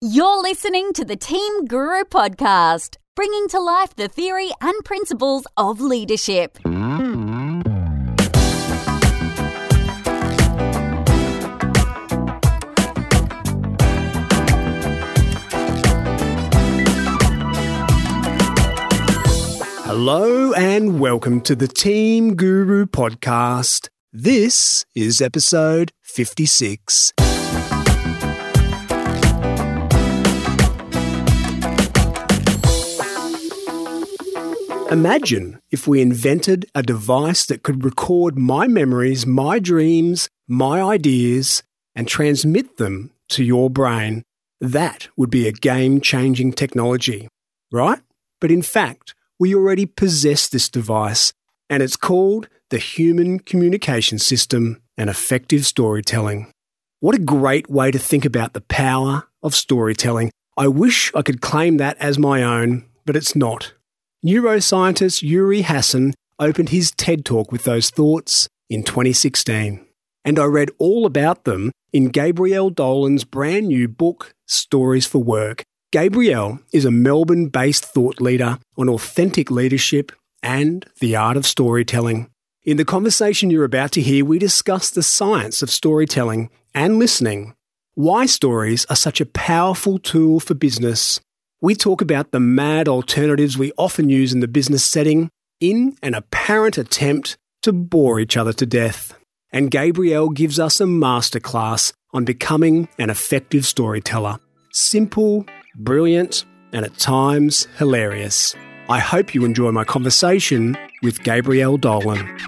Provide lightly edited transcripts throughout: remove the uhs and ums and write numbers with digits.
You're listening to the Team Guru Podcast, bringing to life the theory and principles of leadership. Hello and welcome to the Team Guru Podcast. This is episode 56. Imagine if we invented a device that could record my memories, my dreams, my ideas, and transmit them to your brain. That would be a game-changing technology, right? But in fact, we already possess this device, and it's called the Human Communication System and Effective Storytelling. What a great way to think about the power of storytelling. I wish I could claim that as my own, but it's not. Neuroscientist Uri Hasson opened his TED Talk with those thoughts in 2016. And I read all about them in Gabrielle Dolan's brand new book, Stories for Work. Gabrielle is a Melbourne-based thought leader on authentic leadership and the art of storytelling. In the conversation you're about to hear, we discuss the science of storytelling and listening, why stories are such a powerful tool for business. We talk about the mad alternatives we often use in the business setting in an apparent attempt to bore each other to death. And Gabrielle gives us a masterclass on becoming an effective storyteller. Simple, brilliant, and at times hilarious. I hope you enjoy my conversation with Gabrielle Dolan.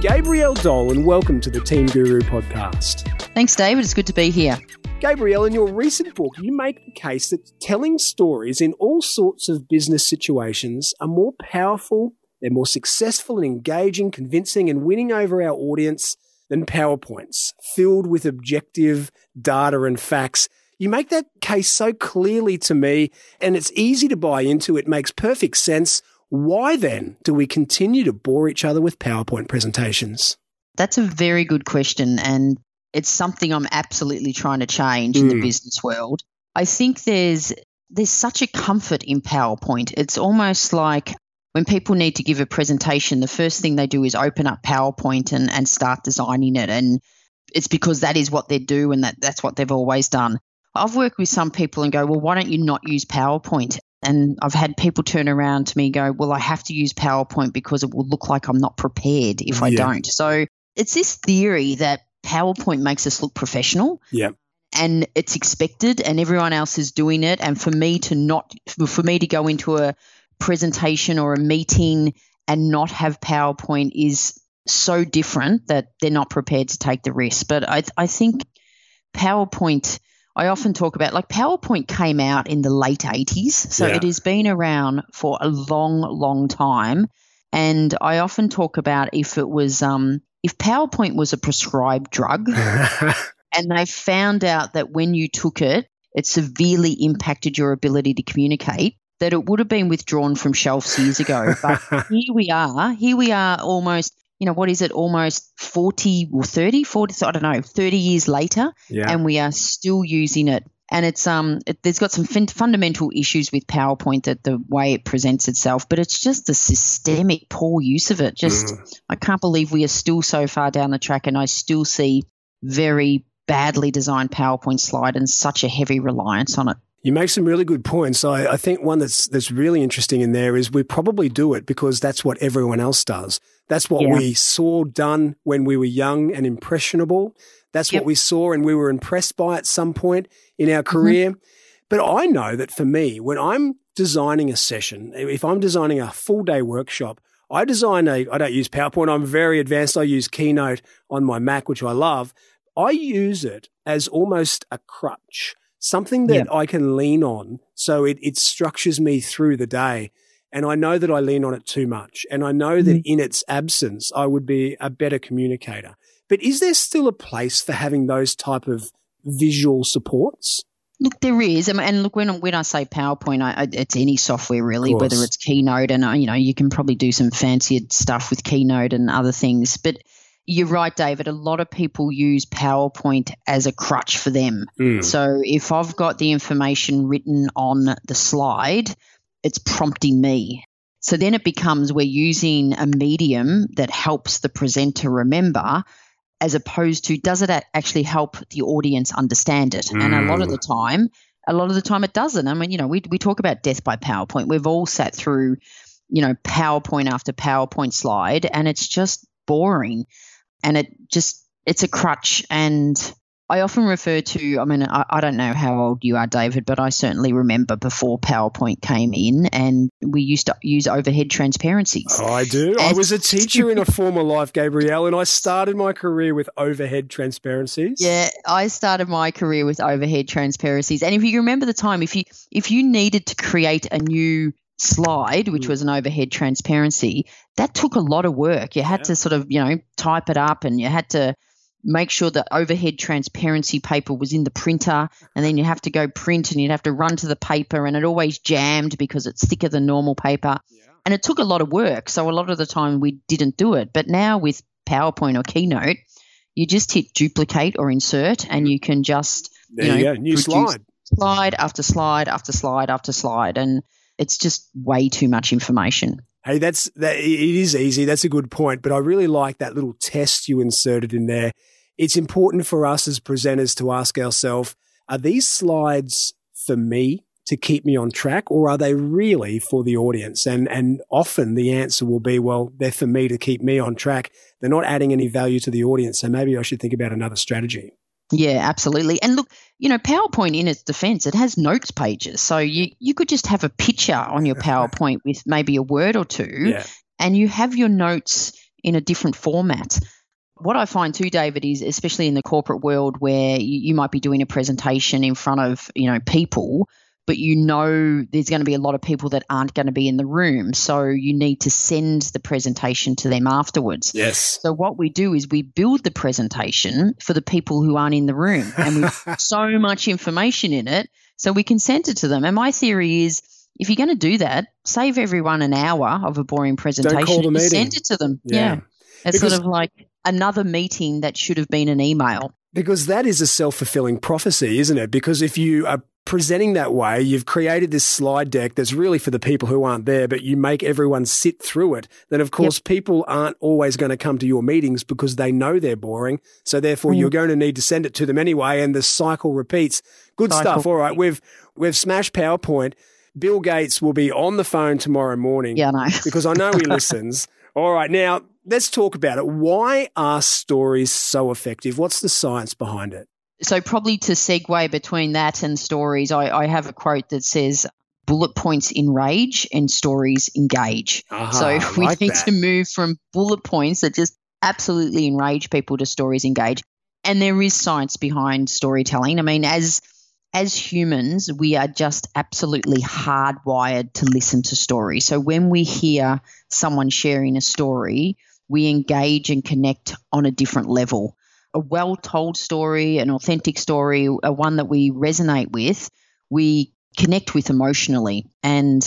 Gabrielle Dolan, welcome to the Team Guru Podcast. Thanks, David. It's good to be here. Gabrielle, in your recent book, you make the case that telling stories in all sorts of business situations are more powerful, they're more successful in engaging, convincing, and winning over our audience than PowerPoints filled with objective data and facts. You make that case so clearly to me, and it's easy to buy into. It makes perfect sense. Why then do we continue to bore each other with PowerPoint presentations? That's a very good question, and it's something I'm absolutely trying to change in the business world. I think there's such a comfort in PowerPoint. It's almost like when people need to give a presentation, the first thing they do is open up PowerPoint and start designing it, and it's because that is what they do and that's what they've always done. I've worked with some people and go, well, why don't you not use PowerPoint? And I've had people turn around to me and go, well, I have to use PowerPoint because it will look like I'm not prepared if I don't. So it's this theory that PowerPoint makes us look professional and it's expected and everyone else is doing it. And for me to go into a presentation or a meeting and not have PowerPoint is so different that they're not prepared to take the risk. But I think PowerPoint, I often talk about, like, PowerPoint came out in the late 80s, so it has been around for a long, long time. And I often talk about if PowerPoint was a prescribed drug and they found out that when you took it, it severely impacted your ability to communicate, that it would have been withdrawn from shelves years ago. But here we are almost, almost 30 years later, and we are still using it. And it's there's got some fundamental issues with PowerPoint, that the way it presents itself, but it's just the systemic poor use of it. I can't believe we are still so far down the track and I still see very badly designed PowerPoint slide and such a heavy reliance on it. You make some really good points. I think one that's really interesting in there is we probably do it because that's what everyone else does. That's what we saw done when we were young and impressionable. That's what we saw and we were impressed by at some point in our career. Mm-hmm. But I know that for me, when I'm designing a session, if I'm designing a full-day workshop, I don't use PowerPoint. I'm very advanced. I use Keynote on my Mac, which I love. I use it as almost a crutch, something that I can lean on, so it structures me through the day. And I know that I lean on it too much, and I know that in its absence I would be a better communicator. But is there still a place for having those type of visual supports? Look, there is. And look, when I say PowerPoint, it's any software really, whether it's Keynote and, you know, you can probably do some fancier stuff with Keynote and other things. But you're right, David, a lot of people use PowerPoint as a crutch for them. So if I've got the information written on the slide, it's prompting me. So then it becomes we're using a medium that helps the presenter remember, as opposed to does it actually help the audience understand it? And a lot of the time it doesn't. I mean, you know, we talk about death by PowerPoint. We've all sat through, you know, PowerPoint after PowerPoint slide, and it's just boring. And it's a crutch. And I often refer to, I mean, I don't know how old you are, David, but I certainly remember before PowerPoint came in, and we used to use overhead transparencies. Oh, I do. I was a teacher in a former life, Gabrielle, and I started my career with overhead transparencies. Yeah, I started my career with overhead transparencies. And if you remember the time, if you needed to create a new slide, which was an overhead transparency, that took a lot of work. You had to sort of, you know, type it up, and you had to make sure the overhead transparency paper was in the printer, and then you have to go print, and you'd have to run to the paper, and it always jammed because it's thicker than normal paper. Yeah. And it took a lot of work. So a lot of the time we didn't do it. But now with PowerPoint or Keynote, you just hit duplicate or insert, and you can just new slide after slide after slide after slide. And it's just way too much information. Hey, it is easy. That's a good point. But I really like that little test you inserted in there. It's important for us as presenters to ask ourselves, are these slides for me to keep me on track, or are they really for the audience? And often the answer will be, well, they're for me to keep me on track. They're not adding any value to the audience. So maybe I should think about another strategy. Yeah, absolutely. And look, you know, PowerPoint in its defense, it has notes pages. So you could just have a picture on your PowerPoint with maybe a word or two, and you have your notes in a different format. What I find too, David, is especially in the corporate world where you might be doing a presentation in front of, you know, people, but you know there's going to be a lot of people that aren't going to be in the room. So you need to send the presentation to them afterwards. Yes. So what we do is we build the presentation for the people who aren't in the room, and we have so much information in it so we can send it to them. And my theory is, if you're going to do that, save everyone an hour of a boring presentation. Don't call the meeting. Send it to them. Yeah. It's sort of like another meeting that should have been an email. Because that is a self-fulfilling prophecy, isn't it? Because if you are presenting that way, you've created this slide deck that's really for the people who aren't there, but you make everyone sit through it, then of course people aren't always going to come to your meetings because they know they're boring. So therefore you're going to need to send it to them anyway, and the cycle repeats. Good stuff. All right, we've smashed PowerPoint. Bill Gates will be on the phone tomorrow morning because I know he listens. All right, now let's talk about it. Why are stories so effective? What's the science behind it? So probably to segue between that and stories, I have a quote that says, bullet points enrage and stories engage. So we need to move from bullet points that just absolutely enrage people to stories engage. And there is science behind storytelling. I mean, as humans, we are just absolutely hardwired to listen to stories. So when we hear someone sharing a story, we engage and connect on a different level. A well-told story, an authentic story, a one that we resonate with, we connect with emotionally. And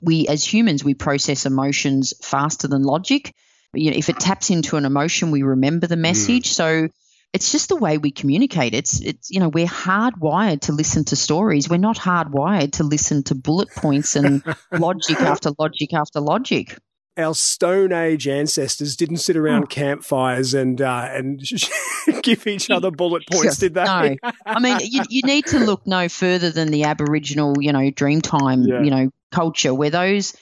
we, as humans, we process emotions faster than logic. You know, if it taps into an emotion, we remember the message. So it's just the way we communicate. It's you know, we're hardwired to listen to stories. We're not hardwired to listen to bullet points and logic after logic after logic. Our Stone Age ancestors didn't sit around campfires and give each other bullet points, did they? No. I mean, you need to look no further than the Aboriginal, you know, Dreamtime, you know, culture, where those,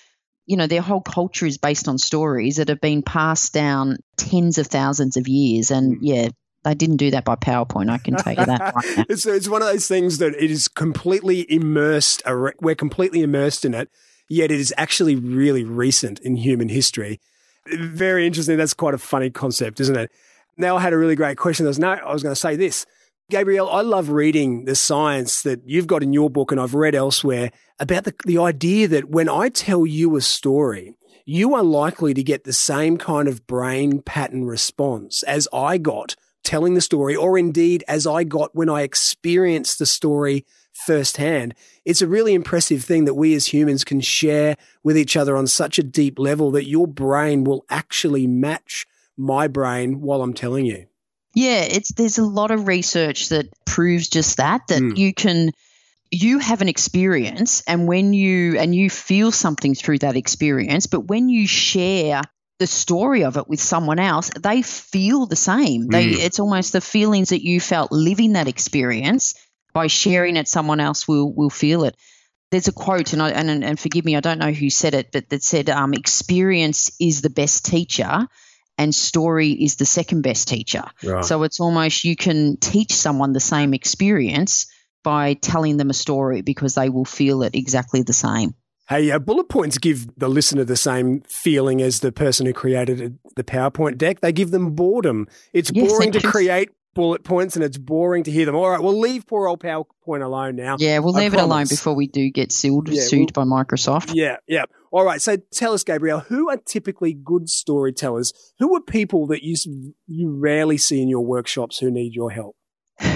you know, their whole culture is based on stories that have been passed down tens of thousands of years. And, they didn't do that by PowerPoint, I can tell you that. Right now. It's one of those things that it is completely immersed. We're completely immersed in it. Yet it is actually really recent in human history. Very interesting. That's quite a funny concept, isn't it? Now, I had a really great question. I was going to say this. Gabrielle, I love reading the science that you've got in your book and I've read elsewhere about the idea that when I tell you a story, you are likely to get the same kind of brain pattern response as I got telling the story, or indeed as I got when I experienced the story firsthand, it's a really impressive thing that we as humans can share with each other on such a deep level that your brain will actually match my brain while I'm telling you. Yeah, there's a lot of research that proves just that you have an experience, and when you feel something through that experience, but when you share the story of it with someone else, they feel the same. It's almost the feelings that you felt living that experience. By sharing it, someone else will feel it. There's a quote, and forgive me, I don't know who said it, but that said, "Experience is the best teacher, and story is the second best teacher." Right. So it's almost you can teach someone the same experience by telling them a story because they will feel it exactly the same. Hey, bullet points give the listener the same feeling as the person who created the PowerPoint deck. They give them boredom. It's boring to create bullet points and it's boring to hear them. All right, we'll leave poor old PowerPoint alone now. Yeah, we'll leave it alone before we do get sued by Microsoft. Yeah, yeah. All right, so tell us, Gabrielle, who are typically good storytellers? Who are people that you rarely see in your workshops who need your help?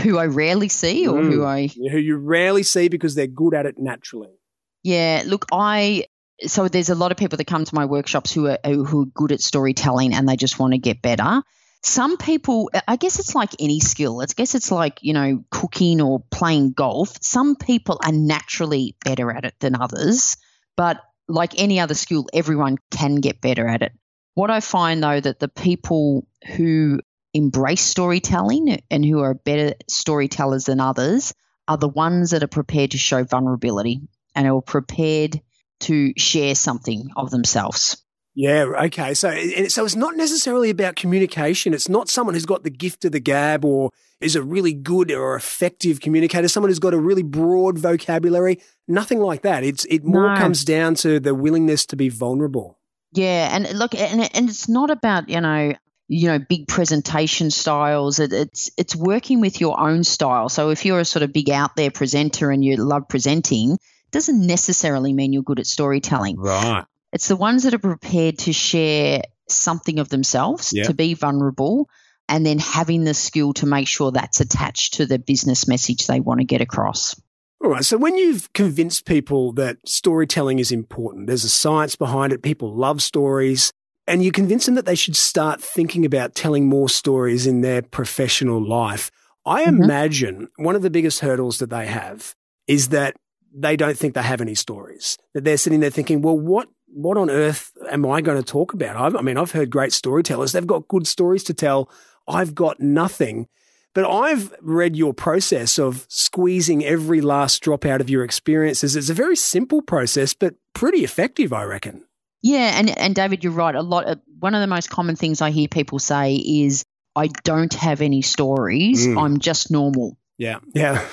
Who I rarely see or Who you rarely see because they're good at it naturally. Yeah, look, so there's a lot of people that come to my workshops who are good at storytelling and they just want to get better. Some people, I guess it's like any skill. I guess it's like, cooking or playing golf. Some people are naturally better at it than others, but like any other skill, everyone can get better at it. What I find though, that the people who embrace storytelling and who are better storytellers than others are the ones that are prepared to show vulnerability and are prepared to share something of themselves. Yeah, okay. So it's not necessarily about communication. It's not someone who's got the gift of the gab or is a really good or effective communicator, someone who's got a really broad vocabulary, nothing like that. It more comes down to the willingness to be vulnerable. Yeah, and look, and it's not about, big presentation styles. It's working with your own style. So if you're a sort of big out there presenter and you love presenting, it doesn't necessarily mean you're good at storytelling. Right. It's the ones that are prepared to share something of themselves, to be vulnerable, and then having the skill to make sure that's attached to the business message they want to get across. All right. So when you've convinced people that storytelling is important, there's a science behind it, people love stories, and you convince them that they should start thinking about telling more stories in their professional life. I imagine one of the biggest hurdles that they have is that they don't think they have any stories, that they're sitting there thinking, well, what on earth am I going to talk about? I've heard great storytellers. They've got good stories to tell. I've got nothing. But I've read your process of squeezing every last drop out of your experiences. It's a very simple process, but pretty effective, I reckon. Yeah, and David, you're right. One of the most common things I hear people say is, I don't have any stories. I'm just normal. Yeah, yeah.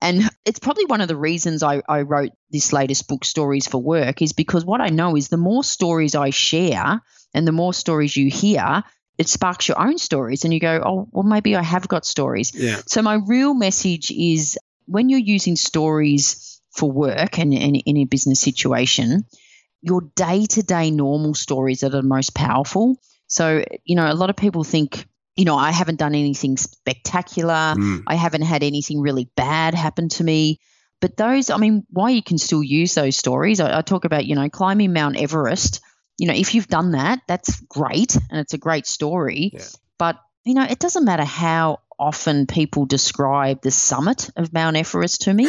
And it's probably one of the reasons I wrote this latest book, Stories for Work, is because what I know is the more stories I share and the more stories you hear, it sparks your own stories and you go, oh, well, maybe I have got stories. Yeah. So my real message is when you're using stories for work and in a business situation, your day-to-day normal stories are the most powerful. So, a lot of people think, I haven't done anything spectacular. I haven't had anything really bad happen to me. But why you can still use those stories. I talk about, climbing Mount Everest. If you've done that, that's great and it's a great story. Yeah. But, it doesn't matter how often people describe the summit of Mount Everest to me.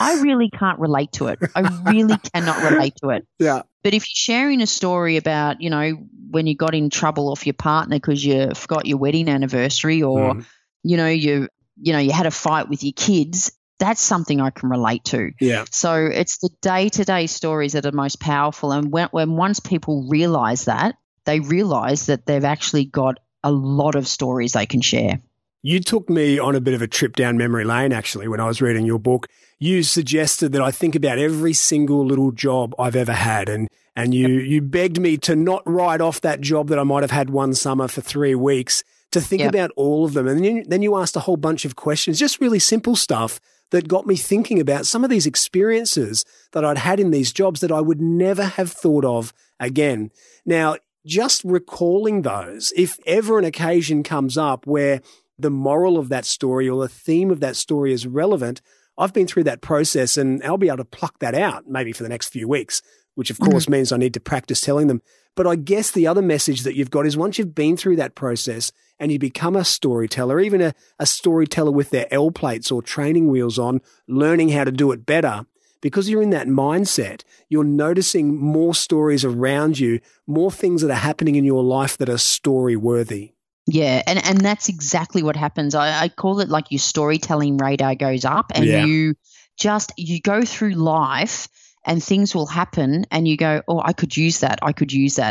I really can't relate to it. I really cannot relate to it. Yeah. But if you're sharing a story about, when you got in trouble off your partner because you forgot your wedding anniversary or, you had a fight with your kids, that's something I can relate to. Yeah. So it's the day-to-day stories that are most powerful. And when once people realise that, they realise that they've actually got a lot of stories they can share. You took me on a bit of a trip down memory lane, actually, when I was reading your book. You suggested that I think about every single little job I've ever had, and you begged me to not write off that job that I might have had one summer for 3 weeks, to think about all of them. And then you asked a whole bunch of questions, just really simple stuff that got me thinking about some of these experiences that I'd had in these jobs that I would never have thought of again. Now, just recalling those, if ever an occasion comes up where the moral of that story or the theme of that story is relevant, I've been through that process and I'll be able to pluck that out maybe for the next few weeks, which of course means I need to practice telling them. But I guess the other message that you've got is once you've been through that process and you become a storyteller, even a storyteller with their L plates or training wheels on, learning how to do it better, because you're in that mindset, you're noticing more stories around you, more things that are happening in your life that are story worthy. Yeah, and that's exactly what happens. I call it like your storytelling radar goes up and you go through life and things will happen and you go, oh, I could use that.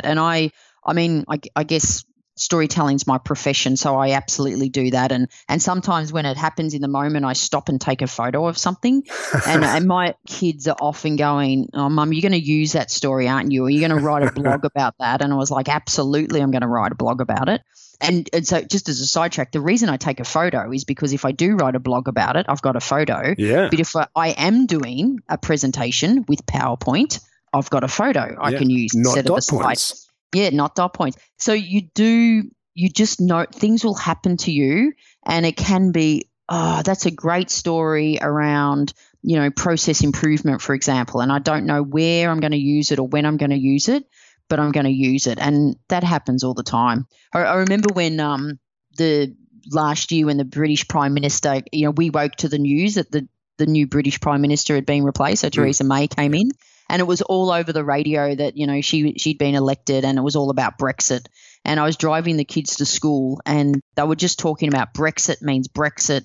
And I mean, I guess storytelling's my profession, so I absolutely do that. And sometimes when it happens in the moment, I stop and take a photo of something. and my kids are often going, oh, Mum, you're going to use that story, aren't you? Or you're going to write a blog about that. And I was like, absolutely, I'm going to write a blog about it. And so just as a sidetrack, the reason I take a photo is because if I do write a blog about it, I've got a photo. Yeah. But if I am doing a presentation with PowerPoint, I've got a photo I can use instead of a slide. Points. Yeah, not dot points. So you just know things will happen to you and it can be, oh, that's a great story around, you know, process improvement, for example, and I don't know where I'm going to use it or when I'm going to use it, but I'm going to use it. And that happens all the time. I remember when last year when the British Prime Minister, you know, we woke to the news that the new British Prime Minister had been replaced, so Theresa May came in. And it was all over the radio that, you know, she'd been elected and it was all about Brexit. And I was driving the kids to school and they were just talking about Brexit means Brexit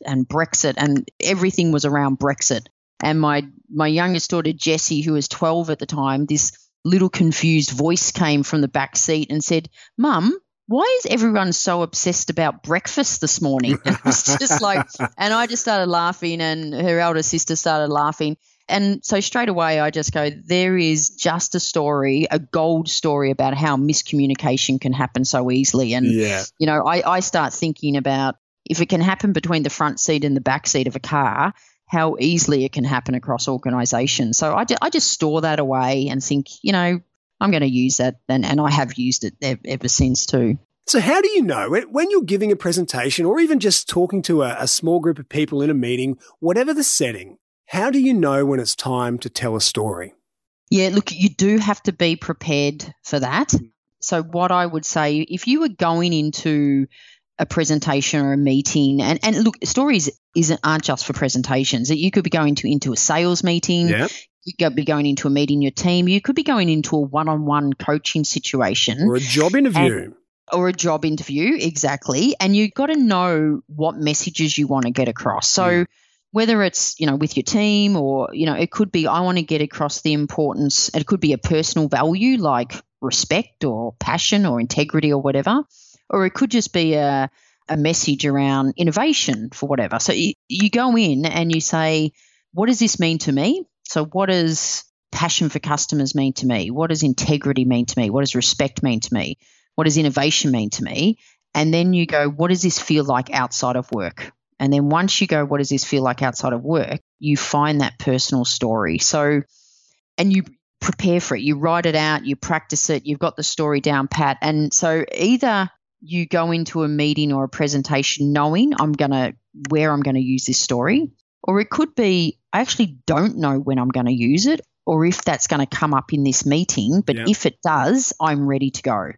and everything was around Brexit. And my youngest daughter, Jessie, who was 12 at the time, this little confused voice came from the back seat and said, Mum, why is everyone so obsessed about breakfast this morning? And it was just like, and I just started laughing and her elder sister started laughing. And so straight away I just go, there is just a story, a gold story about how miscommunication can happen so easily. And, you know, I start thinking about if it can happen between the front seat and the back seat of a car, how easily it can happen across organisations. So I just store that away and think, you know, I'm going to use that and I have used it ever since too. So how do you know when you're giving a presentation or even just talking to a small group of people in a meeting, whatever the setting, how do you know when it's time to tell a story? Yeah, look, you do have to be prepared for that. So what I would say, if you were going into a presentation or a meeting, and look, stories aren't just for presentations. You could be going into a sales meeting. Yeah. You could be going into a meeting in your team. You could be going into a one-on-one coaching situation. Or a job interview. Exactly. And you've got to know what messages you want to get across. So whether it's, you know, with your team or, you know, it could be I want to get across the importance. It could be a personal value like respect or passion or integrity or whatever. Or it could just be a message around innovation for whatever. So you go in and you say, what does this mean to me? So what does passion for customers mean to me? What does integrity mean to me? What does respect mean to me? What does innovation mean to me? And then you go, what does this feel like outside of work? And then once you go, what does this feel like outside of work, you find that personal story. So, and you prepare for it. You write it out. You practice it. You've got the story down pat. And so either you go into a meeting or a presentation knowing I'm going to use this story, or it could be I actually don't know when I'm going to use it or if that's going to come up in this meeting, but if it does, I'm ready to go.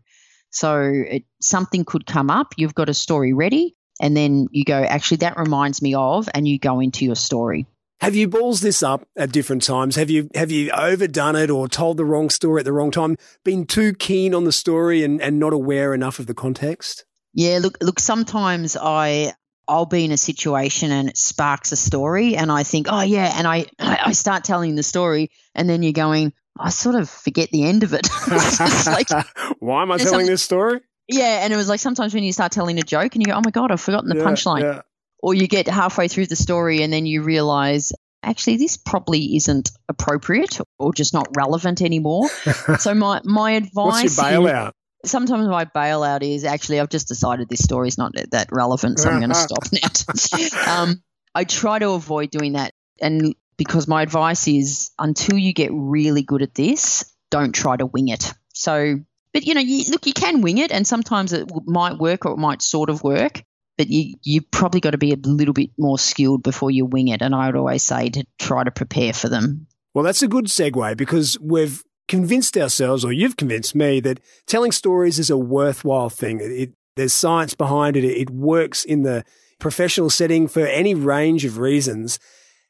So something could come up. You've got a story ready. And then you go, actually, that reminds me of, and you go into your story. Have you balls this up at different times? Have you overdone it or told the wrong story at the wrong time, been too keen on the story and not aware enough of the context? Yeah, look, sometimes I'll be in a situation and it sparks a story and I think, oh, yeah, and I start telling the story and then you're going, I sort of forget the end of it. Like, why am I telling this story? Yeah, and it was like sometimes when you start telling a joke and you go, oh, my God, I've forgotten the punchline. Yeah. Or you get halfway through the story and then you realize, actually, this probably isn't appropriate or just not relevant anymore. So my advice is – what's your bailout? Sometimes my bailout is actually I've just decided this story is not that relevant, so I'm going to stop now. I try to avoid doing that and because my advice is until you get really good at this, don't try to wing it. So – but, you know, you can wing it and sometimes it might work or it might sort of work. but you probably got to be a little bit more skilled before you wing it. And I would always say to try to prepare for them. Well, that's a good segue, because we've convinced ourselves, or you've convinced me, that telling stories is a worthwhile thing. There's science behind it. It works in the professional setting for any range of reasons.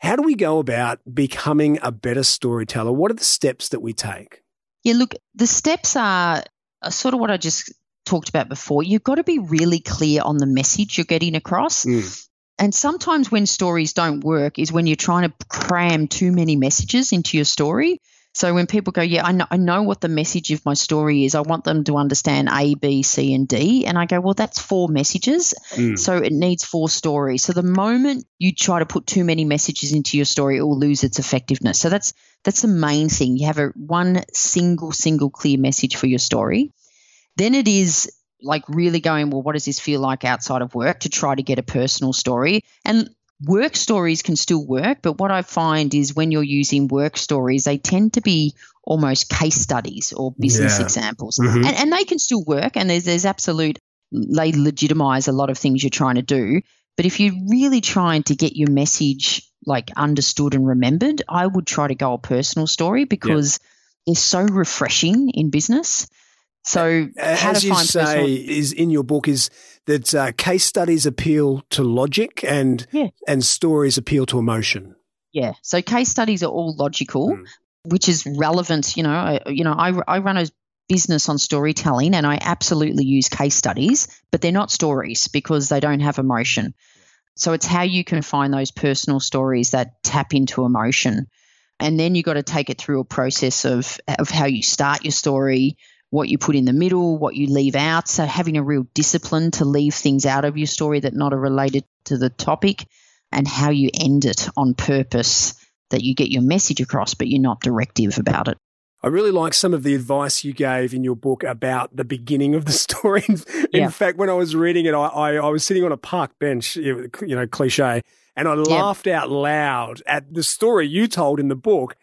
How do we go about becoming a better storyteller? What are the steps that we take? Yeah, look, the steps are sort of what I just talked about before. You've got to be really clear on the message you're getting across. Mm. And sometimes when stories don't work is when you're trying to cram too many messages into your story. So when people go, yeah, I know what the message of my story is. I want them to understand A, B, C, and D. And I go, well, that's 4 messages. Mm. So it needs 4 stories. So the moment you try to put too many messages into your story, it will lose its effectiveness. So that's the main thing. You have one single clear message for your story. Then it is like really going, well, what does this feel like outside of work, to try to get a personal story. And work stories can still work, but what I find is when you're using work stories, they tend to be almost case studies or business examples. Mm-hmm. And they can still work, and there's absolute – they legitimize a lot of things you're trying to do. But if you're really trying to get your message like understood and remembered, I would try to go a personal story, because they're so refreshing in business. So as you say is in your book is that case studies appeal to logic and stories appeal to emotion. Yeah. So case studies are all logical, which is relevant. I run a business on storytelling, and I absolutely use case studies, but they're not stories because they don't have emotion. So it's how you can find those personal stories that tap into emotion. And then you've got to take it through a process of how you start your story, what you put in the middle, what you leave out. So having a real discipline to leave things out of your story that not are related to the topic, and how you end it on purpose, that you get your message across but you're not directive about it. I really like some of the advice you gave in your book about the beginning of the story. In fact, when I was reading it, I was sitting on a park bench, cliche, and I laughed out loud at the story you told in the book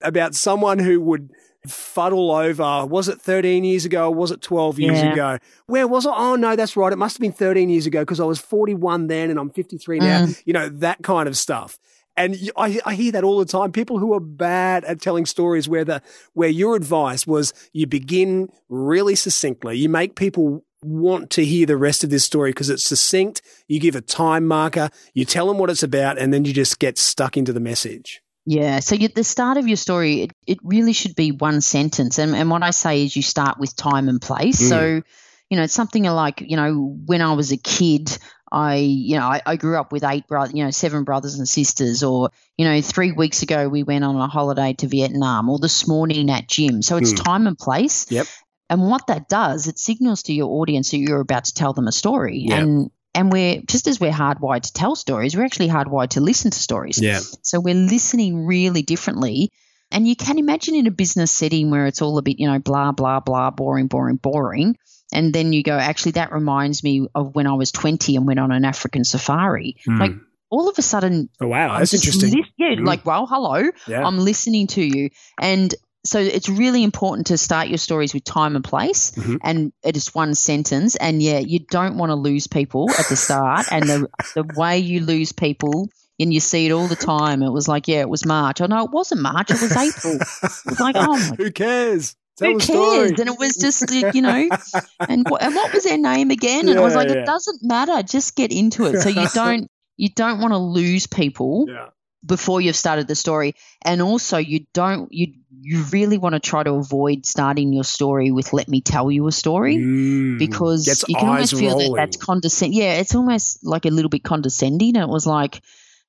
about someone who would fuddle over, was it 13 years ago? Was it 12 years ago? Where was I? Oh, no, that's right. It must have been 13 years ago, because I was 41 then and I'm 53 now. That kind of stuff. And I hear that all the time. People who are bad at telling stories, where your advice was you begin really succinctly. You make people want to hear the rest of this story because it's succinct. You give a time marker. You tell them what it's about, and then you just get stuck into the message. Yeah, so at the start of your story, it really should be one sentence. And what I say is you start with time and place. Mm. So, it's something like, when I was a kid, I grew up with 7 brothers and sisters, or, 3 weeks ago we went on a holiday to Vietnam, or this morning at gym. So it's time and place. Yep. And what that does, it signals to your audience that you're about to tell them a story. Yep. And we're just as we're hardwired to tell stories, we're actually hardwired to listen to stories. Yeah. So we're listening really differently. And you can imagine in a business setting where it's all a bit, blah, blah, blah, boring, boring, boring. And then you go, actually, that reminds me of when I was 20 and went on an African safari. Mm. Like all of a sudden. Oh, wow. That's interesting. Hello. Yeah. I'm listening to you. And so it's really important to start your stories with time and place, and it is one sentence. And, you don't want to lose people at the start. And the way you lose people, and you see it all the time, it was like, it was March. Oh, no, it wasn't March. It was April. It was like, oh, my God. Who cares? Who cares? And it was just, and what was their name again? And I was like, it doesn't matter. Just get into it. So you don't want to lose people. Yeah. Before you've started the story. And also you really want to try to avoid starting your story with "let me tell you a story", because you can almost feel rolling. That's condescending. Yeah, it's almost like a little bit condescending. And it was like,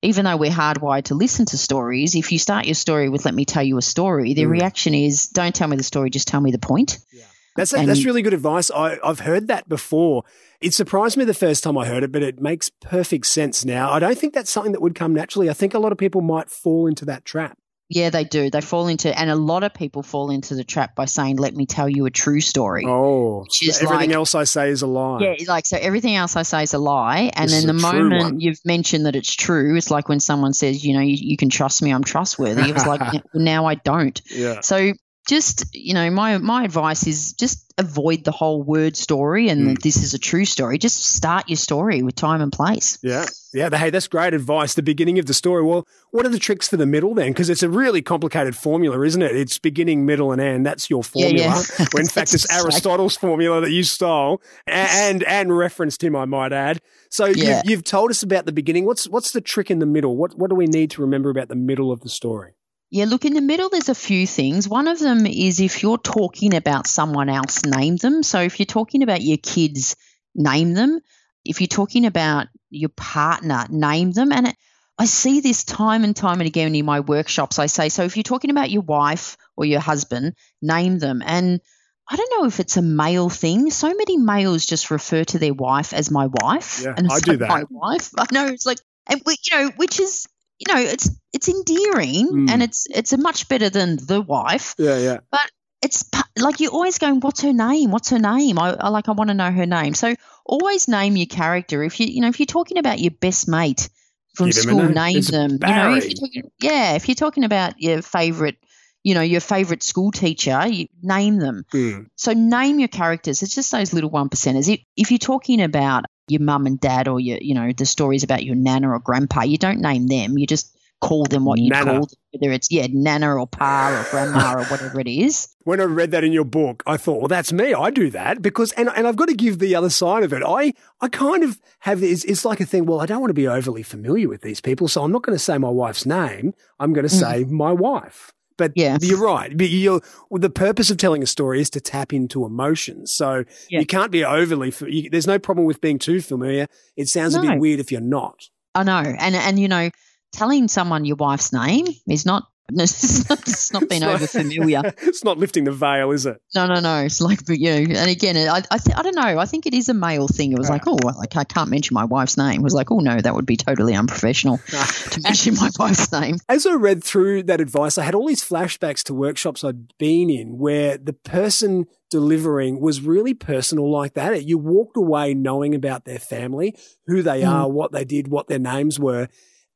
even though we're hardwired to listen to stories, if you start your story with "let me tell you a story", their reaction is, don't tell me the story, just tell me the point. Yeah. That's really good advice. I've heard that before. It surprised me the first time I heard it, but it makes perfect sense now. I don't think that's something that would come naturally. I think a lot of people might fall into that trap. Yeah, they do. They fall into, and a lot of people fall into the trap by saying, "Let me tell you a true story." Oh, everything else I say is a lie. Yeah, so everything else I say is a lie. And then the moment you've mentioned that it's true, it's like when someone says, you can trust me, I'm trustworthy. It was like, now I don't. Yeah. So just, you know, my advice is just avoid the whole word story and this is a true story. Just start your story with time and place. Yeah. Yeah. Hey, that's great advice, the beginning of the story. Well, what are the tricks for the middle then? Because it's a really complicated formula, isn't it? It's beginning, middle, and end. That's your formula. Yeah, yeah. Well, in fact, it's Aristotle's formula that you stole and referenced him, I might add. So you've told us about the beginning. What's the trick in the middle? What do we need to remember about the middle of the story? Yeah, look, in the middle, there's a few things. One of them is if you're talking about someone else, name them. So if you're talking about your kids, name them. If you're talking about your partner, name them. And I see this time and time and again in my workshops. I say, so if you're talking about your wife or your husband, name them. And I don't know if it's a male thing. So many males just refer to their wife as my wife. Yeah, and I do that. My wife. I know, it's like, and which is, you know, it's endearing and it's a much better than the wife. Yeah, yeah. But it's like you're always going, what's her name? What's her name? I want to know her name. So always name your character. If if you're talking about your best mate from school, name them. Barry. You know, if you're talking about your favorite, your favorite school teacher, you name them. So name your characters. It's just those little 1%ers. If you're talking about your mum and dad or your, the stories about your nana or grandpa, you don't name them. You just call them what you call them, whether it's nana or pa or grandma or whatever it is. When I read that in your book, I thought, well, that's me. I do that because, and I've got to give the other side of it. I kind of have this, it's like a thing, well, I don't want to be overly familiar with these people, so I'm not going to say my wife's name. I'm going to say my wife. But you're right. But the purpose of telling a story is to tap into emotions. So you can't be overly – there's no problem with being too familiar. It sounds a bit weird if you're not. I know. And telling someone your wife's name is not – it's not being over familiar. It's not lifting the veil, is it? No. It's like, and again, I don't know. I think it is a male thing. It was like, I can't mention my wife's name. It was like, oh no, that would be totally unprofessional to mention my wife's name. As I read through that advice, I had all these flashbacks to workshops I'd been in where the person delivering was really personal like that. You walked away knowing about their family, who they are, what they did, what their names were.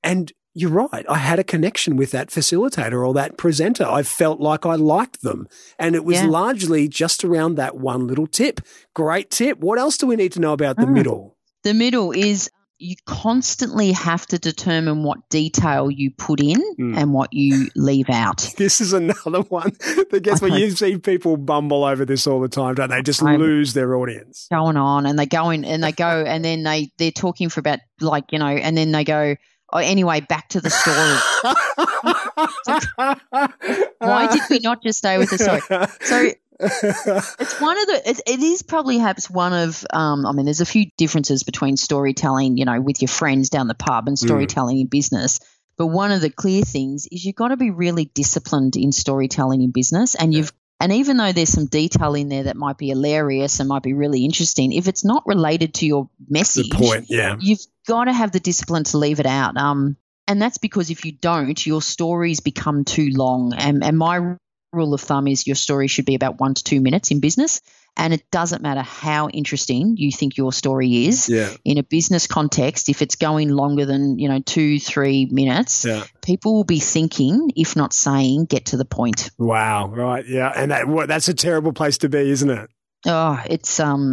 And you're right. I had a connection with that facilitator or that presenter. I felt like I liked them. And it was largely just around that one little tip. Great tip. What else do we need to know about the middle? The middle is you constantly have to determine what detail you put in and what you leave out. This is another one that gets what you see people bumble over this all the time, don't they? Just lose their audience. Going on and they go in and they go and then they're talking for about and then they go, oh, anyway, back to the story. Why did we not just stay with the story? So it's one of the – it is probably perhaps one of there's a few differences between storytelling, with your friends down the pub and storytelling in business. But one of the clear things is you've got to be really disciplined in storytelling in business and and even though there's some detail in there that might be hilarious and might be really interesting, if it's not related to your message, the point, you've got to have the discipline to leave it out. And that's because if you don't, your stories become too long. And my rule of thumb is your story should be about 1 to 2 minutes in business. And it doesn't matter how interesting you think your story is in a business context. If it's going longer than, 2-3 minutes, people will be thinking, if not saying, get to the point. Wow. Right. Yeah. And that's a terrible place to be, isn't it? Oh, it's and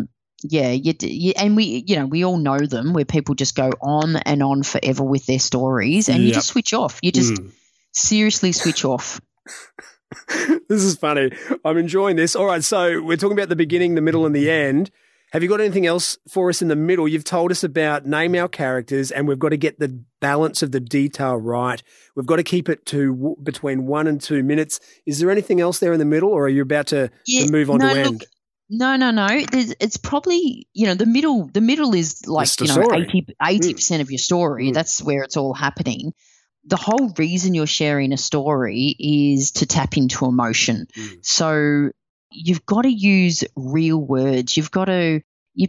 we all know them where people just go on and on forever with their stories and you just switch off. You just seriously switch off. This is funny. I'm enjoying this. All right, so we're talking about the beginning, the middle, and the end. Have you got anything else for us in the middle? You've told us about name our characters and we've got to get the balance of the detail right. We've got to keep it to between 1 and 2 minutes. Is there anything else there in the middle or are you about to move on to end? Look, no. It's probably, the middle is like, 80% of your story. That's where it's all happening. The whole reason you're sharing a story is to tap into emotion. So you've got to use real words. You've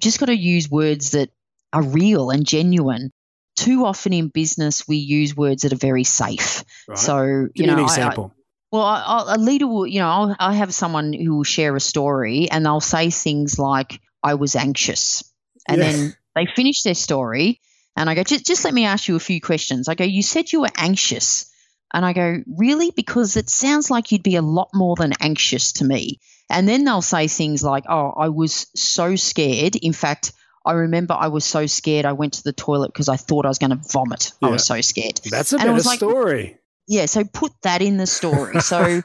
just got to use words that are real and genuine. Too often in business, we use words that are very safe. Right. So, give me an example. A leader will, I'll have someone who will share a story and they'll say things like, I was anxious. And then they finish their story. And I go, just let me ask you a few questions. I go, you said you were anxious. And I go, really? Because it sounds like you'd be a lot more than anxious to me. And then they'll say things like, oh, I was so scared. In fact, I remember I was so scared I went to the toilet because I thought I was going to vomit. Yeah. I was so scared. That's a better story. Yeah, so put that in the story. So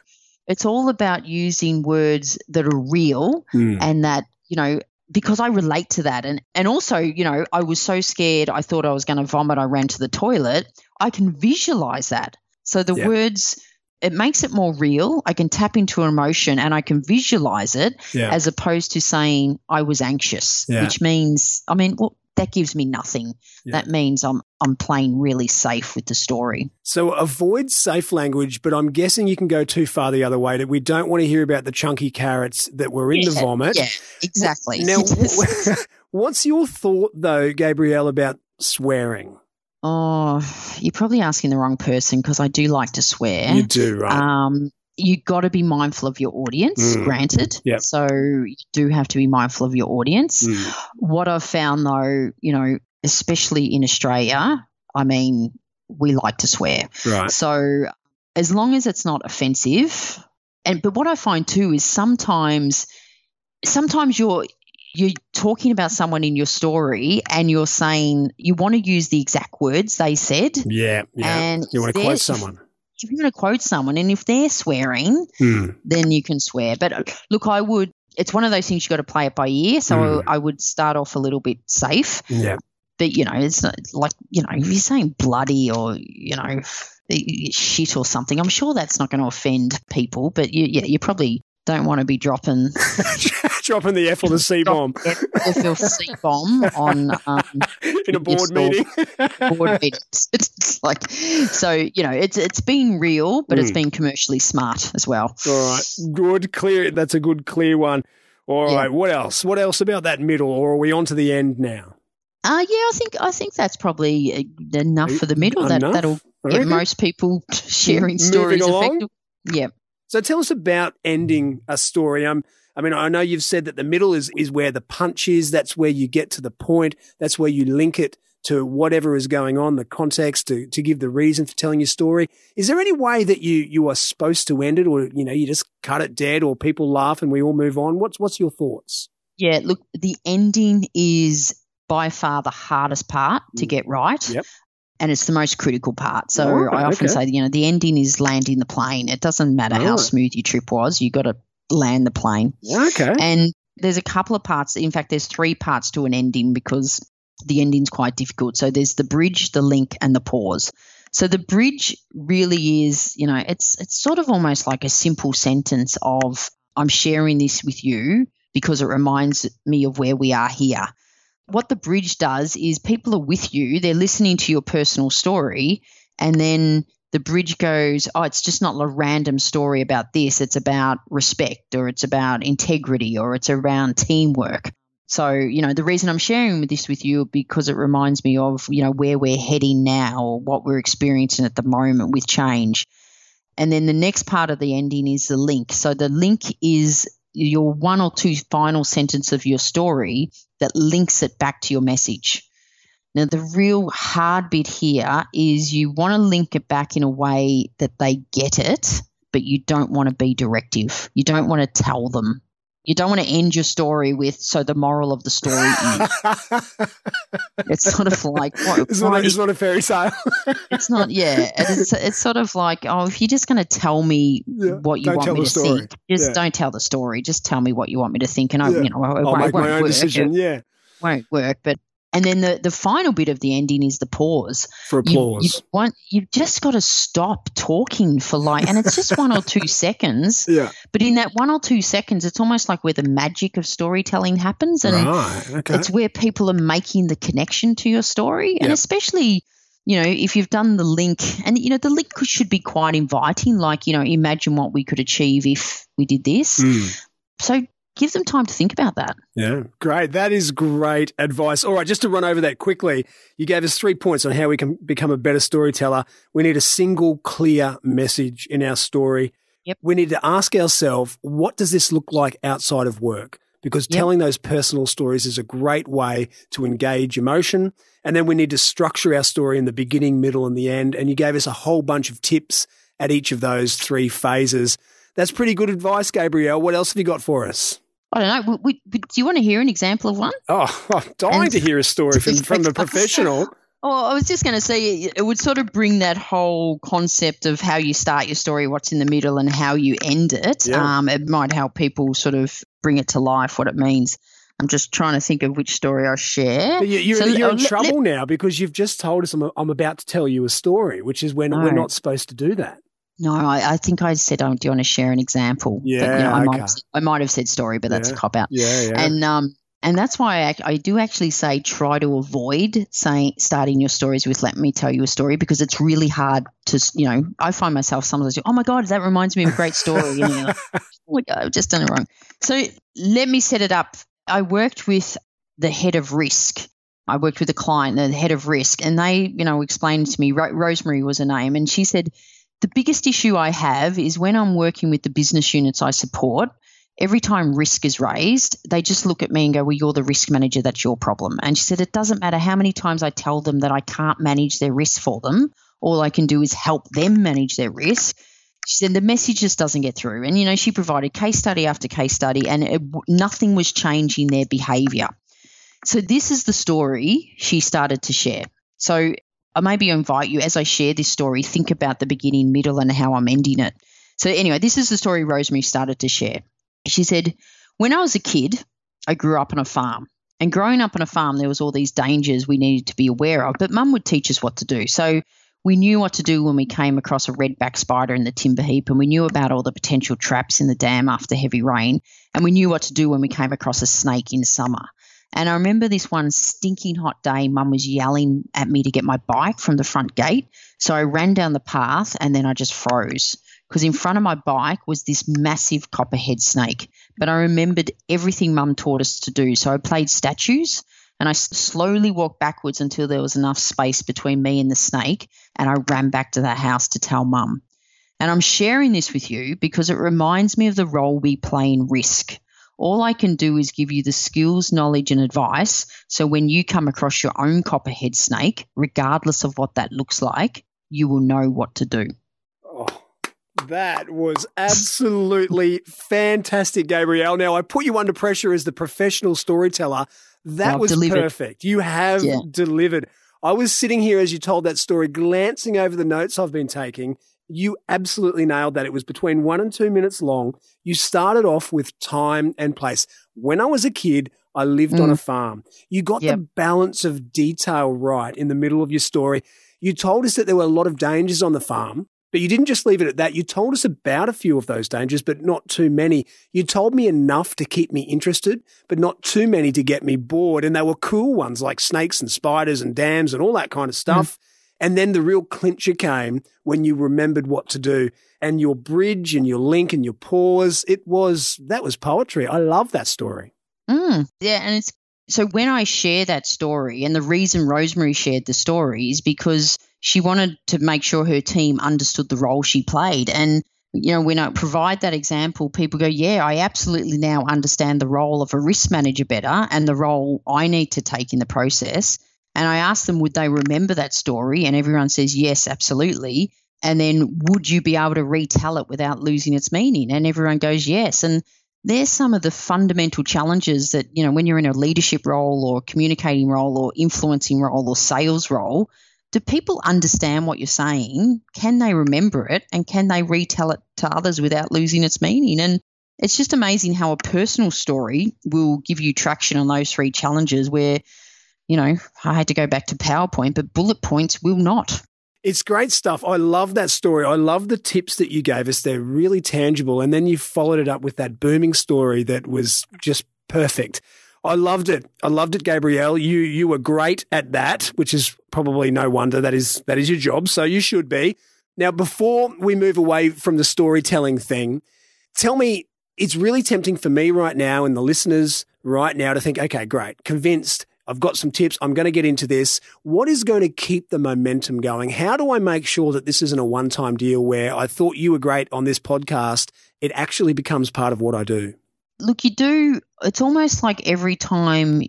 it's all about using words that are real and that, you know, because I relate to that. And also, you know, I was so scared I thought I was going to vomit. I ran to the toilet. I can visualize that. So the words, it makes it more real. I can tap into an emotion and I can visualize it as opposed to saying I was anxious, which means, I mean, well, that gives me nothing. Yeah. That means I'm playing really safe with the story. So avoid safe language, but I'm guessing you can go too far the other way. That we don't want to hear about the chunky carrots that were in the vomit. Yeah, exactly. Now, what's your thought though, Gabrielle, about swearing? Oh, you're probably asking the wrong person because I do like to swear. You do, right? You got to be mindful of your audience, granted. Yep. So you do have to be mindful of your audience. What I've found though, you know, especially in Australia, I mean, we like to swear. Right. So as long as it's not offensive, but what I find too is sometimes you're talking about someone in your story and you're saying you want to use the exact words they said. Yeah, yeah. And you want to quote someone. If you're going to quote someone and if they're swearing, then you can swear. But look, it's one of those things you've got to play it by ear. So I would start off a little bit safe. Yeah. But, you know, it's not like, you know, if you're saying bloody or, you know, shit or something, I'm sure that's not going to offend people. But, you probably don't want to be dropping the F or the C-bomb. F or C-bomb on in a board meeting. Board meetings. It's like, so, you know, it's been real, but it's been commercially smart as well. All right. Good, clear. That's a good, clear one. All right. What else? What else about that middle, or are we on to the end now? I think that's probably enough for the middle. That'll get most people sharing stories effectively. Yeah. So tell us about ending a story. I mean, I know you've said that the middle is where the punch is. That's where you get to the point. That's where you link it to whatever is going on, the context, to give the reason for telling your story. Is there any way that you are supposed to end it, or, you know, you just cut it dead, or people laugh and we all move on? What's your thoughts? Yeah, look, the ending is by far the hardest part to get right. Yep. And it's the most critical part. So I often say, you know, the ending is landing the plane. It doesn't matter how smooth your trip was. You got to land the plane. Okay. And there's a couple of parts. In fact, there's three parts to an ending because the ending's quite difficult. So there's the bridge, the link, and the pause. So the bridge really is, you know, it's sort of almost like a simple sentence of, I'm sharing this with you because it reminds me of where we are here. What the bridge does is people are with you, they're listening to your personal story, and then the bridge goes, oh, it's just not a random story about this, it's about respect, or it's about integrity, or it's around teamwork. So, you know, the reason I'm sharing this with you because it reminds me of, you know, where we're heading now or what we're experiencing at the moment with change. And then the next part of the ending is the link. So the link is your one or two final sentences of your story that links it back to your message. Now, the real hard bit here is you want to link it back in a way that they get it, but you don't want to be directive. You don't want to tell them. You don't want to end your story with, so the moral of the story is. It's sort of like, what? It's not a fairy tale. It's not, yeah. It's sort of like, oh, if you're just going to tell me what you want me to think, just don't tell the story. Just tell me what you want me to think, and won't work. But and then the final bit of the ending is the pause. For applause. You've just got to stop talking for and it's just 1 or 2 seconds. Yeah. But in that 1 or 2 seconds, it's almost like where the magic of storytelling happens. And it's where people are making the connection to your story. And especially, you know, if you've done the link, and, you know, the link should be quite inviting, like, you know, imagine what we could achieve if we did this. So give them time to think about that. Yeah, great. That is great advice. All right, just to run over that quickly, you gave us 3 points on how we can become a better storyteller. We need a single clear message in our story. Yep. We need to ask ourselves, what does this look like outside of work? Because telling those personal stories is a great way to engage emotion. And then we need to structure our story in the beginning, middle, and the end. And you gave us a whole bunch of tips at each of those three phases. That's pretty good advice, Gabrielle. What else have you got for us? I don't know. Do you want to hear an example of one? Oh, I'm dying to hear a story from a professional. Oh, I was just going to say it would sort of bring that whole concept of how you start your story, what's in the middle and how you end it. Yeah. It might help people sort of bring it to life, what it means. I'm just trying to think of which story I share. But you're in trouble now because you've just told us I'm about to tell you a story, which is when we're not supposed to do that. No, I think I said, oh, do you want to share an example? Yeah, but, I might have said story, but that's a cop-out. Yeah, yeah. And that's why I do actually say try to avoid starting your stories with let me tell you a story, because it's really hard to, I find myself sometimes, oh, my God, that reminds me of a great story. And you're like, oh, my God, I've just done it wrong. So let me set it up. I worked with the head of risk. I worked with a client, the head of risk, and they, explained to me, Rosemary was her name, and she said, the biggest issue I have is when I'm working with the business units I support, every time risk is raised, they just look at me and go, well, you're the risk manager, that's your problem. And she said, it doesn't matter how many times I tell them that I can't manage their risk for them. All I can do is help them manage their risk. She said, the message just doesn't get through. And, she provided case study after case study and nothing was changing their behavior. So this is the story she started to share. So I maybe invite you, as I share this story, think about the beginning, middle, and how I'm ending it. So anyway, this is the story Rosemary started to share. She said, when I was a kid, I grew up on a farm. And growing up on a farm, there was all these dangers we needed to be aware of, but Mum would teach us what to do. So we knew what to do when we came across a red-back spider in the timber heap, and we knew about all the potential traps in the dam after heavy rain, and we knew what to do when we came across a snake in summer. And I remember this one stinking hot day, Mum was yelling at me to get my bike from the front gate. So I ran down the path and then I just froze because in front of my bike was this massive copperhead snake. But I remembered everything Mum taught us to do. So I played statues and I slowly walked backwards until there was enough space between me and the snake, and I ran back to that house to tell Mum. And I'm sharing this with you because it reminds me of the role we play in risk. All I can do is give you the skills, knowledge, and advice so when you come across your own copperhead snake, regardless of what that looks like, you will know what to do. Oh, that was absolutely fantastic, Gabrielle. Now, I put you under pressure as the professional storyteller. That was perfect. You have delivered. I was sitting here as you told that story, glancing over the notes I've been taking. You absolutely nailed that. It was between 1 and 2 minutes long. You started off with time and place. When I was a kid, I lived on a farm. You got the balance of detail right in the middle of your story. You told us that there were a lot of dangers on the farm, but you didn't just leave it at that. You told us about a few of those dangers, but not too many. You told me enough to keep me interested, but not too many to get me bored. And they were cool ones like snakes and spiders and dams and all that kind of stuff. And then the real clincher came when you remembered what to do, and your bridge and your link and your pause. That was poetry. I love that story. Yeah. And so when I share that story, and the reason Rosemary shared the story is because she wanted to make sure her team understood the role she played. And, when I provide that example, people go, yeah, I absolutely now understand the role of a risk manager better and the role I need to take in the process. And I asked them, would they remember that story? And everyone says, yes, absolutely. And then would you be able to retell it without losing its meaning? And everyone goes, yes. And there's some of the fundamental challenges that, when you're in a leadership role or communicating role or influencing role or sales role, do people understand what you're saying? Can they remember it? And can they retell it to others without losing its meaning? And it's just amazing how a personal story will give you traction on those three challenges where I had to go back to PowerPoint, but bullet points will not. It's great stuff. I love that story. I love the tips that you gave us. They're really tangible. And then you followed it up with that booming story that was just perfect. I loved it. I loved it, Gabrielle. You were great at that, which is probably no wonder. That is your job, so you should be. Now, before we move away from the storytelling thing, tell me, it's really tempting for me right now and the listeners right now to think, okay, great, convinced, I've got some tips. I'm going to get into this. What is going to keep the momentum going? How do I make sure that this isn't a one-time deal where I thought you were great on this podcast, it actually becomes part of what I do? Look, you do. It's almost like every time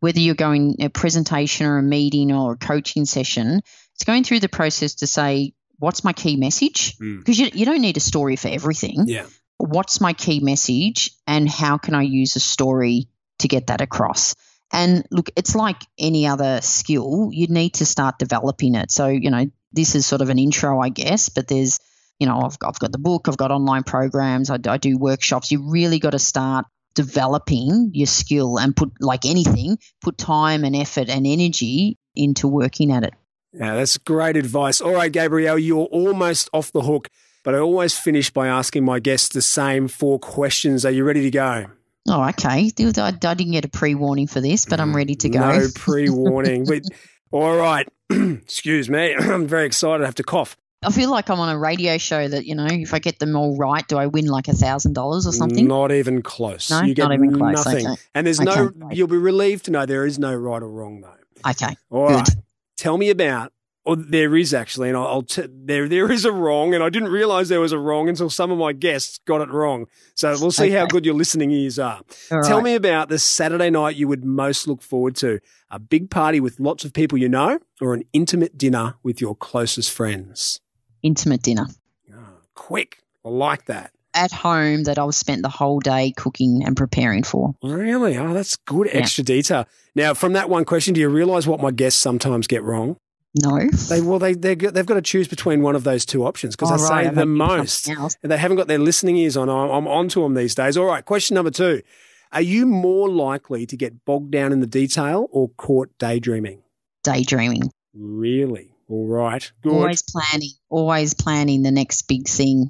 whether you're going a presentation or a meeting or a coaching session, it's going through the process to say, what's my key message? Because you don't need a story for everything. Yeah. What's my key message and how can I use a story to get that across? And look, it's like any other skill, you need to start developing it. So, you know, this is sort of an intro, I guess, but there's, you know, I've got the book, I've got online programs, I do workshops. You really got to start developing your skill and put, like anything, put time and effort and energy into working at it. Yeah, that's great advice. All right, Gabrielle, you're almost off the hook, but I always finish by asking my guests the same four questions. Are you ready to go? Oh, okay. I didn't get a pre-warning for this, but I'm ready to go. No pre-warning. But all right. Excuse me. I'm very excited. I have to cough. I feel like I'm on a radio show that, you know, if I get them all right, do I win like $1,000 or something? Not even close. No, you get not even close. Nothing. Okay. And there's no – you'll be relieved to know there is no right or wrong though. Okay. All good. Right. Tell me about – or there is actually, and there is a wrong, and I didn't realise there was a wrong until some of my guests got it wrong. So we'll see how good your listening ears are. All Tell me about the Saturday night you would most look forward to, a big party with lots of people you know or an intimate dinner with your closest friends. Intimate dinner. Oh, quick. I like that. At home that I've spent the whole day cooking and preparing for. Really? Oh, that's good extra detail. Now, from that one question, do you realise what my guests sometimes get wrong? No. They've got to choose between one of those two options because I say the most. And they haven't got their listening ears on. I'm onto them these days. All right, question number 2. Are you more likely to get bogged down in the detail or caught daydreaming? Daydreaming. Really? All right, good. Always planning the next big thing.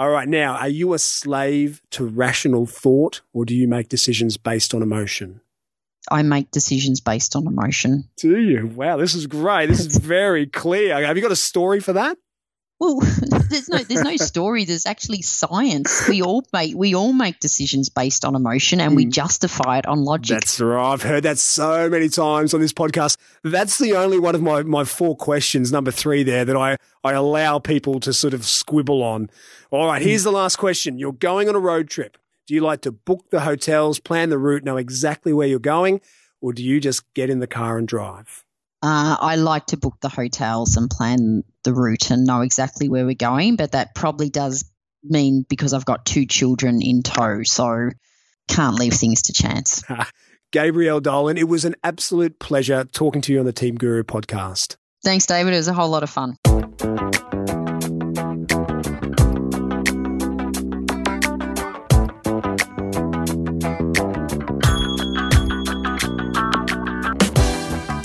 All right, now, are you a slave to rational thought or do you make decisions based on emotion? I make decisions based on emotion. Do you? Wow, this is great. This is very clear. Have you got a story for that? Well, there's no story. There's actually science. We all make decisions based on emotion, and we justify it on logic. That's right. I've heard that so many times on this podcast. That's the only one of my four questions, number 3 there, that I allow people to sort of squibble on. All right, here's the last question. You're going on a road trip. Do you like to book the hotels, plan the route, know exactly where you're going, or do you just get in the car and drive? I like to book the hotels and plan the route and know exactly where we're going, but that probably does mean because I've got 2 children in tow, so can't leave things to chance. Gabrielle Dolan, it was an absolute pleasure talking to you on the Team Guru podcast. Thanks, David. It was a whole lot of fun.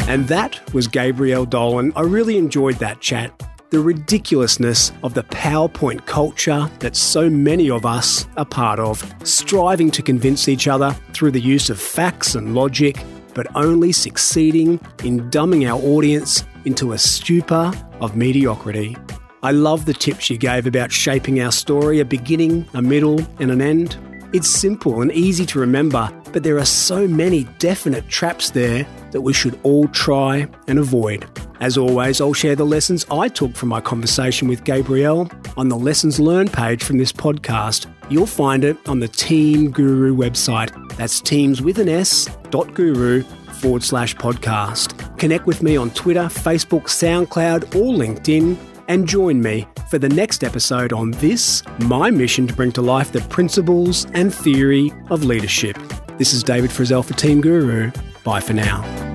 And that was Gabrielle Dolan. I really enjoyed that chat. The ridiculousness of the PowerPoint culture that so many of us are part of, striving to convince each other through the use of facts and logic, but only succeeding in dumbing our audience into a stupor of mediocrity. I love the tips she gave about shaping our story, a beginning, a middle, and an end. It's simple and easy to remember, but there are so many definite traps there that we should all try and avoid. As always, I'll share the lessons I took from my conversation with Gabrielle on the Lessons Learned page from this podcast. You'll find it on the Team Guru website. That's teams.guru/podcast. Connect with me on Twitter, Facebook, SoundCloud, or LinkedIn, and join me for the next episode on this, my mission to bring to life the principles and theory of leadership. This is David Frizzell for Team Guru. Bye for now.